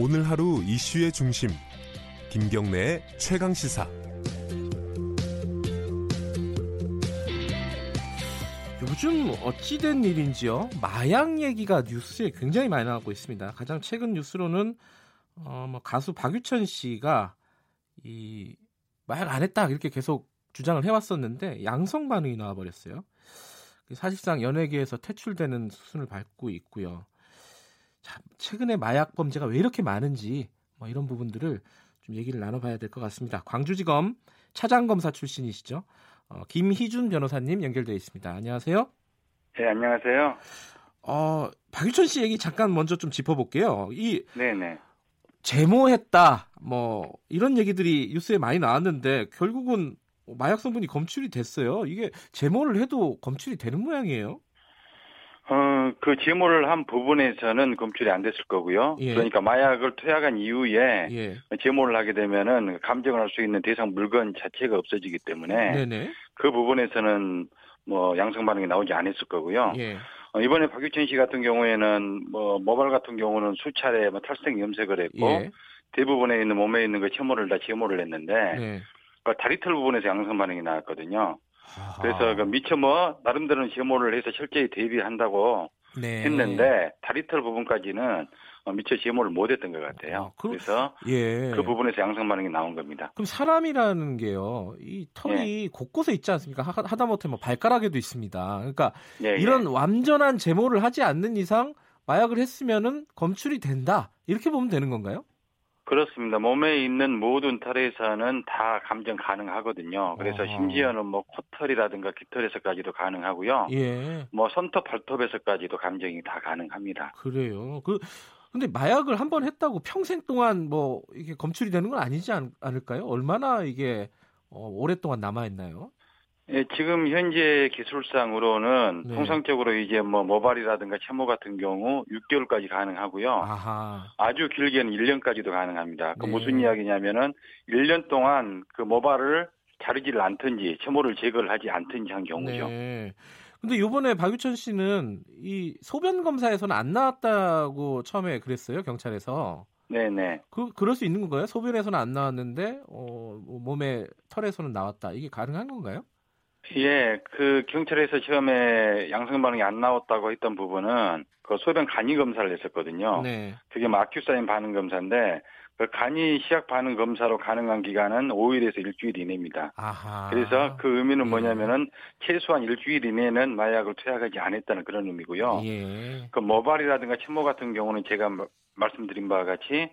오늘 하루 이슈의 중심, 김경래의 최강시사. 요즘 어찌된 일인지요, 마약 얘기가 뉴스에 굉장히 많이 나오고 있습니다. 가장 최근 뉴스로는 가수 박유천 씨가 이 마약 안 했다 이렇게 계속 주장을 해왔었는데 양성 반응이 나와버렸어요. 사실상 연예계에서 퇴출되는 수순을 밟고 있고요. 자, 최근에 마약 범죄가 왜 이렇게 많은지 이런 부분들을 좀 얘기를 나눠봐야 될 것 같습니다. 광주지검 차장검사 출신이시죠. 김희준 변호사님 연결되어 있습니다. 안녕하세요. 네, 안녕하세요. 박유천 씨 얘기 잠깐 먼저 좀 짚어볼게요. 네네. 제모했다, 이런 얘기들이 뉴스에 많이 나왔는데 결국은 마약 성분이 검출이 됐어요. 이게 제모를 해도 검출이 되는 모양이에요? 그 제모를 한 부분에서는 검출이 안 됐을 거고요. 예. 그러니까 마약을 투약한 이후에 제모를 하게 되면은 감정을 할 수 있는 대상 물건 자체가 없어지기 때문에 네네. 그 부분에서는 양성 반응이 나오지 않았을 거고요. 예. 이번에 박유천 씨 같은 경우에는 모발 같은 경우는 수차례 탈색 염색을 했고 예. 대부분에 있는 몸에 있는 그 체모를 다 제모를 했는데 예. 그러니까 다리털 부분에서 양성 반응이 나왔거든요. 그래서 미처 나름대로는 제모를 해서 철저히 대비한다고 네. 했는데 다리털 부분까지는 미처 제모를 못했던 것 같아요. 그래서 예. 그 부분에서 양성 반응이 나온 겁니다. 그럼 사람이라는 게요, 이 털이 예. 곳곳에 있지 않습니까? 하다못해 발가락에도 있습니다. 그러니까 이런 완전한 제모를 하지 않는 이상 마약을 했으면은 검출이 된다, 이렇게 보면 되는 건가요? 그렇습니다. 몸에 있는 모든 털에서는 다 감정 가능하거든요. 그래서 심지어는 코털이라든가 귀털에서까지도 가능하고요. 예. 손톱, 발톱에서까지도 감정이 다 가능합니다. 그래요. 근데 마약을 한번 했다고 평생 동안 이게 검출이 되는 건 아니지 않을까요? 얼마나 이게 오랫동안 남아 있나요? 예, 지금 현재 기술상으로는 네. 통상적으로 이제 모발이라든가 체모 같은 경우 6개월까지 가능하고요. 아주 길게는 1년까지도 가능합니다. 그 네. 무슨 이야기냐면은 1년 동안 그 모발을 자르지를 않든지 체모를 제거를 하지 않든지 한 경우죠. 네. 근데 이번에 박유천 씨는 이 소변 검사에서는 안 나왔다고 처음에 그랬어요, 경찰에서. 네네. 그럴 수 있는 건가요? 소변에서는 안 나왔는데 몸에 털에서는 나왔다. 이게 가능한 건가요? 예, 그 경찰에서 처음에 양성 반응이 안 나왔다고 했던 부분은 그 소변 간이 검사를 했었거든요. 네. 그게 아큐사인 반응 검사인데 그 간이 시약 반응 검사로 가능한 기간은 5일에서 일주일 이내입니다. 그래서 그 의미는 뭐냐면은 최소한 일주일 이내는 마약을 투약하지 않았다는 그런 의미고요. 예. 그 모발이라든가 체모 같은 경우는 제가 말씀드린 바와 같이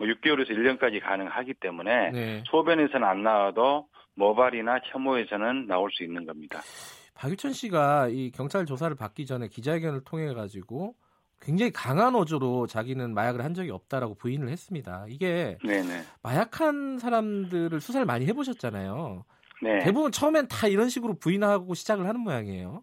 6개월에서 1년까지 가능하기 때문에 네. 소변에서는 안 나와도 모발이나 체모에서는 나올 수 있는 겁니다. 박유천 씨가 이 경찰 조사를 받기 전에 기자회견을 통해 가지고 굉장히 강한 어조로 자기는 마약을 한 적이 없다라고 부인을 했습니다. 이게 네네. 마약한 사람들을 수사를 많이 해보셨잖아요. 네. 대부분 처음엔 다 이런 식으로 부인하고 시작을 하는 모양이에요.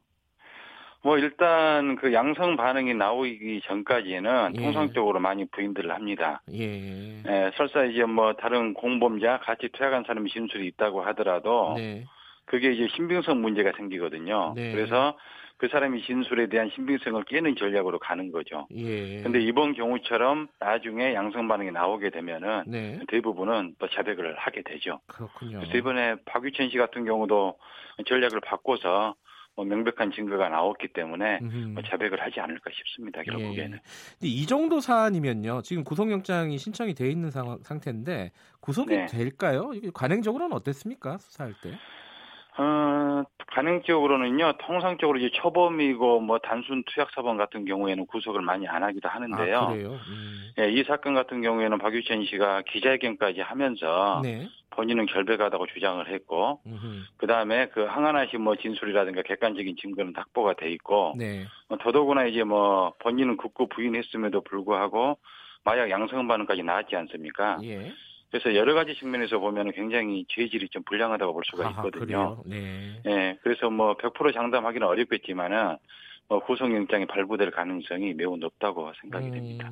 일단 그 양성 반응이 나오기 전까지는 예. 통상적으로 많이 부인들을 합니다. 예, 설사 이제 다른 공범자 같이 투약한 사람이 진술이 있다고 하더라도 네. 그게 이제 신빙성 문제가 생기거든요. 네. 그래서 그 사람이 진술에 대한 신빙성을 깨는 전략으로 가는 거죠. 그런데 이번 경우처럼 나중에 양성 반응이 나오게 되면은 네. 대부분은 또 자백을 하게 되죠. 그렇군요. 그래서 이번에 박유천 씨 같은 경우도 전략을 바꿔서 명백한 증거가 나왔기 때문에 자백을 하지 않을까 싶습니다. 결국에는. 근데 이 정도 사안이면요, 지금 구속영장이 신청이 돼 있는 상태인데 구속이 네. 될까요? 이게 관행적으로는 어땠습니까? 수사할 때? 관행적으로는요, 통상적으로 이제 초범이고 단순 투약사범 같은 경우에는 구속을 많이 안 하기도 하는데요. 그래요? 예, 이 사건 같은 경우에는 박유천 씨가 기자회견까지 하면서 네. 본인은 결백하다고 주장을 했고, 그다음에 그 황하나 씨 진술이라든가 객관적인 증거는 확보가 돼 있고, 네. 더더구나 이제 본인은 극구 부인했음에도 불구하고 마약 양성 반응까지 나왔지 않습니까? 예. 그래서 여러 가지 측면에서 보면 굉장히 죄질이 좀 불량하다고 볼 수가 있거든요. 네. 예, 그래서 100% 장담하기는 어렵겠지만은 구속영장이 발부될 가능성이 매우 높다고 생각이 됩니다.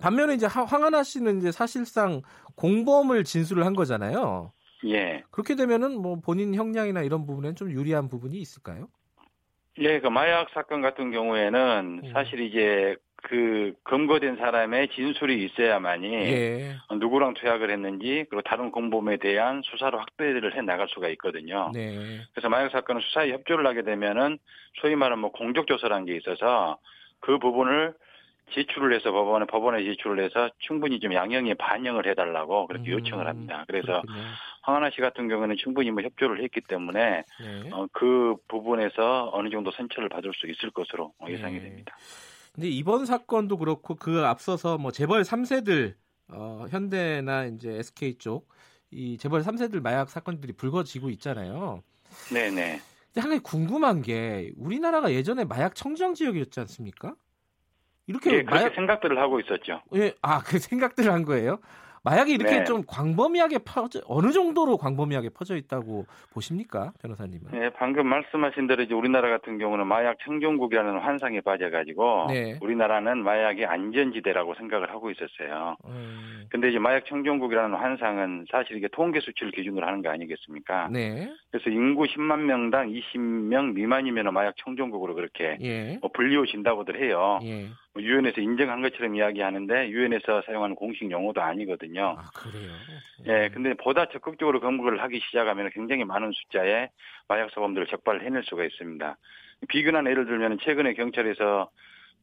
반면에 이제 황하나 씨는 이제 사실상 공범을 진술을 한 거잖아요. 예. 그렇게 되면은 본인 형량이나 이런 부분에는 좀 유리한 부분이 있을까요? 예, 그 마약 사건 같은 경우에는 사실 이제 그 검거된 사람의 진술이 있어야만이 예. 누구랑 투약을 했는지 그리고 다른 공범에 대한 수사로 확대를 해 나갈 수가 있거든요. 네. 그래서 만약 사건은 수사에 협조를 하게 되면은 소위 말하는 뭐 공적 조사라는 게 있어서 그 부분을 지출을 해서 법원에 지출을 해서 충분히 좀 양형에 반영을 해달라고 그렇게 요청을 합니다. 그래서 그렇군요. 황하나 씨 같은 경우에는 충분히 뭐 협조를 했기 때문에 네. 그 부분에서 어느 정도 선처를 받을 수 있을 것으로 예상이 됩니다. 근데 이번 사건도 그렇고 그 앞서서 뭐 재벌 3세들 현대나 이제 SK 쪽 이 재벌 3세들 마약 사건들이 불거지고 있잖아요. 네네. 근데 한 가지 궁금한 게 우리나라가 예전에 마약 청정 지역이었지 않습니까? 이렇게 예, 그렇게 마약 생각들을 하고 있었죠. 예, 아, 그 생각들을 한 거예요. 마약이 이렇게 네. 좀 광범위하게 어느 정도로 광범위하게 퍼져 있다고 보십니까, 변호사님은? 네, 방금 말씀하신 대로 이제 우리나라 같은 경우는 마약 청정국이라는 환상에 빠져가지고 네. 우리나라는 마약의 안전지대라고 생각을 하고 있었어요. 그런데 이제 마약 청정국이라는 환상은 사실 이게 통계 수치를 기준으로 하는 거 아니겠습니까? 네. 그래서 인구 10만 명당 20명 미만이면 마약 청정국으로 그렇게 예. 뭐 분류신다고들 해요. 예. 유엔에서 인정한 것처럼 이야기하는데 유엔에서 사용하는 공식 용어도 아니거든요. 아, 그래요? 예, 근데 보다 적극적으로 검거를 하기 시작하면 굉장히 많은 숫자의 마약 사범들을 적발을 해낼 수가 있습니다. 비근한 예를 들면 최근에 경찰에서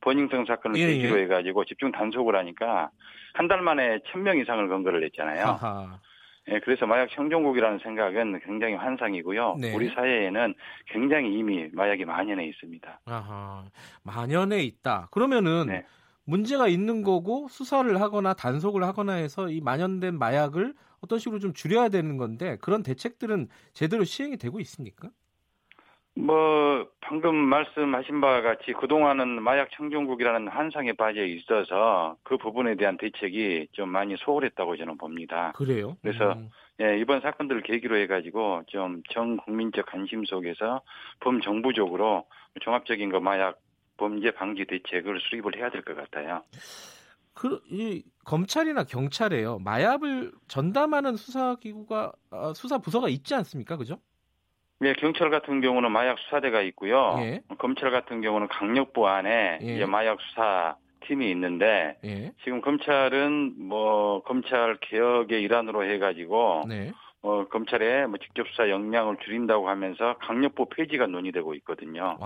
버닝썬 사건을 계기로 해가지고 집중 단속을 하니까 한 달 만에 1,000명 이상을 검거를 했잖아요. 아하. 예, 그래서 마약 청정국이라는 생각은 굉장히 환상이고요. 네. 우리 사회에는 굉장히 이미 마약이 만연해 있습니다. 아하, 만연해 있다. 그러면은 네. 문제가 있는 거고 수사를 하거나 단속을 하거나 해서 이 만연된 마약을 어떤 식으로 좀 줄여야 되는 건데 그런 대책들은 제대로 시행이 되고 있습니까? 뭐 방금 말씀하신 바와 같이 그동안은 마약 청정국이라는 환상에 빠져 있어서 그 부분에 대한 대책이 좀 많이 소홀했다고 저는 봅니다. 그래요? 그래서 예, 이번 사건들을 계기로 해가지고 좀 전국민적 관심 속에서 범정부적으로 종합적인 거 마약 범죄 방지 대책을 수립을 해야 될 것 같아요. 이 검찰이나 경찰에요. 마약을 전담하는 수사부서가 있지 않습니까? 그죠? 네, 경찰 같은 경우는 마약 수사대가 있고요. 예. 검찰 같은 경우는 강력부 안에 예. 이제 마약 수사 팀이 있는데 예. 지금 검찰은 뭐 검찰 개혁의 일환으로 해가지고 네. 검찰의 뭐 직접 수사 역량을 줄인다고 하면서 강력부 폐지가 논의되고 있거든요.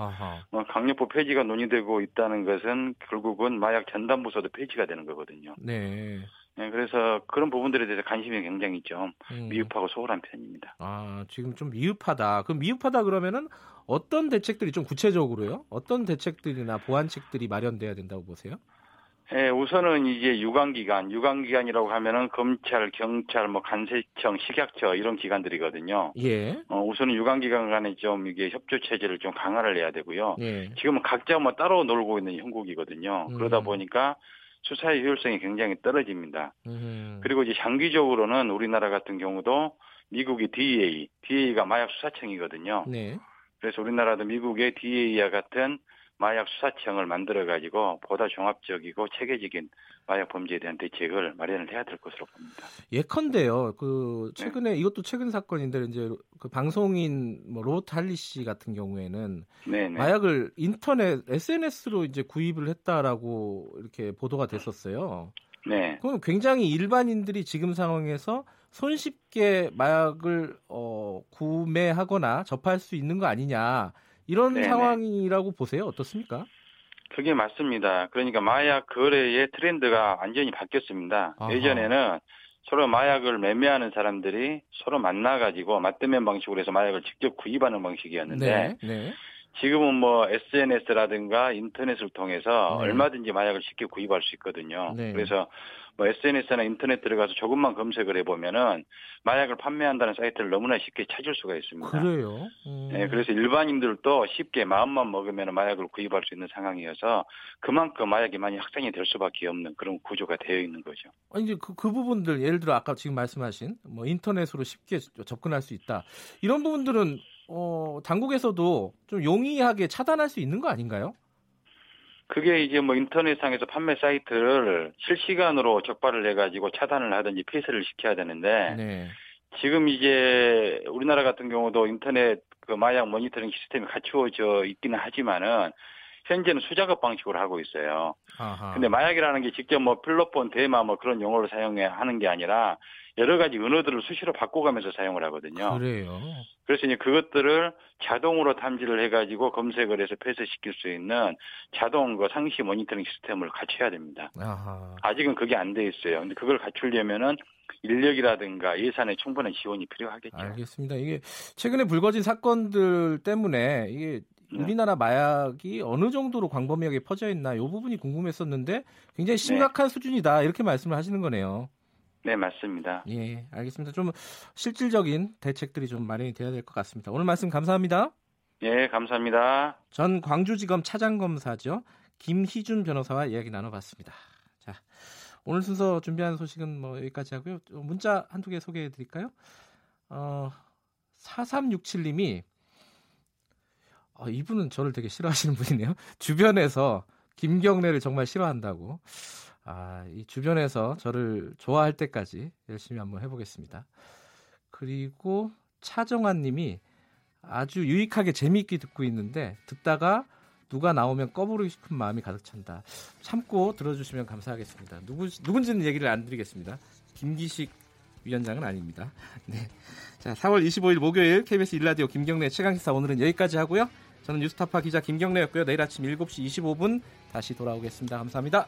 강력부 폐지가 논의되고 있다는 것은 결국은 마약 전담 부서도 폐지가 되는 거거든요. 네. 네, 그래서 그런 부분들에 대해서 관심이 굉장히 좀 미흡하고 소홀한 편입니다. 아, 지금 좀 미흡하다. 그럼 미흡하다 그러면은 어떤 대책들이 좀 구체적으로요? 어떤 대책들이나 보완책들이 마련돼야 된다고 보세요? 네, 우선은 이제 유관기관이라고 하면은 검찰, 경찰, 뭐 관세청, 식약처 이런 기관들이거든요. 예. 우선은 유관기관 간에 좀 이게 협조 체제를 좀 강화를 해야 되고요. 예. 지금은 각자 뭐 따로 놀고 있는 형국이거든요. 그러다 보니까 수사의 효율성이 굉장히 떨어집니다. 그리고 이제 장기적으로는 우리나라 같은 경우도 미국의 DEA가 마약 수사청이거든요. 네. 그래서 우리나라도 미국의 DEA와 같은 마약 수사청을 만들어가지고 보다 종합적이고 체계적인 마약 범죄에 대한 대책을 마련을 해야 될 것으로 봅니다. 예컨대요, 그 최근에 네. 이것도 최근 사건인데 이제 그 방송인 뭐 로버트 할리 씨 같은 경우에는 네네. 마약을 인터넷 SNS로 이제 구입을 했다라고 이렇게 보도가 됐었어요. 네. 그럼 굉장히 일반인들이 지금 상황에서 손쉽게 마약을 구매하거나 접할 수 있는 거 아니냐? 이런 네네. 상황이라고 보세요. 어떻습니까? 그게 맞습니다. 그러니까 마약 거래의 트렌드가 완전히 바뀌었습니다. 아하. 예전에는 서로 마약을 매매하는 사람들이 서로 만나가지고 맞대면 방식으로 해서 마약을 직접 구입하는 방식이었는데 네. 네. 지금은 뭐 SNS라든가 인터넷을 통해서 네. 얼마든지 마약을 쉽게 구입할 수 있거든요. 네. 그래서 뭐 SNS나 인터넷 들어가서 조금만 검색을 해보면은 마약을 판매한다는 사이트를 너무나 쉽게 찾을 수가 있습니다. 그래요? 네, 그래서 일반인들도 쉽게 마음만 먹으면 마약을 구입할 수 있는 상황이어서 그만큼 마약이 많이 확산이 될 수밖에 없는 그런 구조가 되어 있는 거죠. 아니, 이제 그 부분들 예를 들어 아까 지금 말씀하신 뭐 인터넷으로 쉽게 접근할 수 있다 이런 부분들은 당국에서도 좀 용이하게 차단할 수 있는 거 아닌가요? 그게 이제 뭐 인터넷상에서 판매 사이트를 실시간으로 적발을 해가지고 차단을 하든지 폐쇄를 시켜야 되는데 네. 지금 이제 우리나라 같은 경우도 인터넷 그 마약 모니터링 시스템이 갖추어져 있기는 하지만은 현재는 수작업 방식으로 하고 있어요. 아하. 근데 마약이라는 게 직접 뭐 필로폰, 대마 뭐 그런 용어를 사용하는 게 아니라 여러 가지 은어들을 수시로 바꿔가면서 사용을 하거든요. 그래요. 그래서 이제 그것들을 자동으로 탐지를 해가지고 검색을 해서 폐쇄시킬 수 있는 자동 그 상시 모니터링 시스템을 갖춰야 됩니다. 아하. 아직은 그게 안 돼 있어요. 근데 그걸 갖추려면은 인력이라든가 예산에 충분한 지원이 필요하겠죠. 알겠습니다. 이게 최근에 불거진 사건들 때문에 이게 우리나라 마약이 어느 정도로 광범위하게 퍼져 있나 이 부분이 궁금했었는데 굉장히 심각한 수준이다 이렇게 말씀을 하시는 거네요. 네, 맞습니다. 예, 알겠습니다. 좀 실질적인 대책들이 좀 마련이 돼야 될 것 같습니다. 오늘 말씀 감사합니다. 예, 감사합니다. 전 광주지검 차장검사죠. 김희준 변호사와 이야기 나눠봤습니다. 자, 오늘 순서 준비한 소식은 뭐 여기까지 하고요. 문자 한두 개 소개해드릴까요? 4367님이 이분은 저를 되게 싫어하시는 분이네요. 주변에서 김경래를 정말 싫어한다고. 이 주변에서 저를 좋아할 때까지 열심히 한번 해보겠습니다. 그리고 차정환 님이 아주 유익하게 재미있게 듣고 있는데 듣다가 누가 나오면 꺼부르고 싶은 마음이 가득 찬다. 참고 들어주시면 감사하겠습니다. 누군지는 얘기를 안 드리겠습니다. 김기식 위원장은 아닙니다. 네. 자, 4월 25일 목요일 KBS 1라디오 김경래 최강시사 오늘은 여기까지 하고요. 저는 뉴스타파 기자 김경래였고요. 내일 아침 7시 25분 다시 돌아오겠습니다. 감사합니다.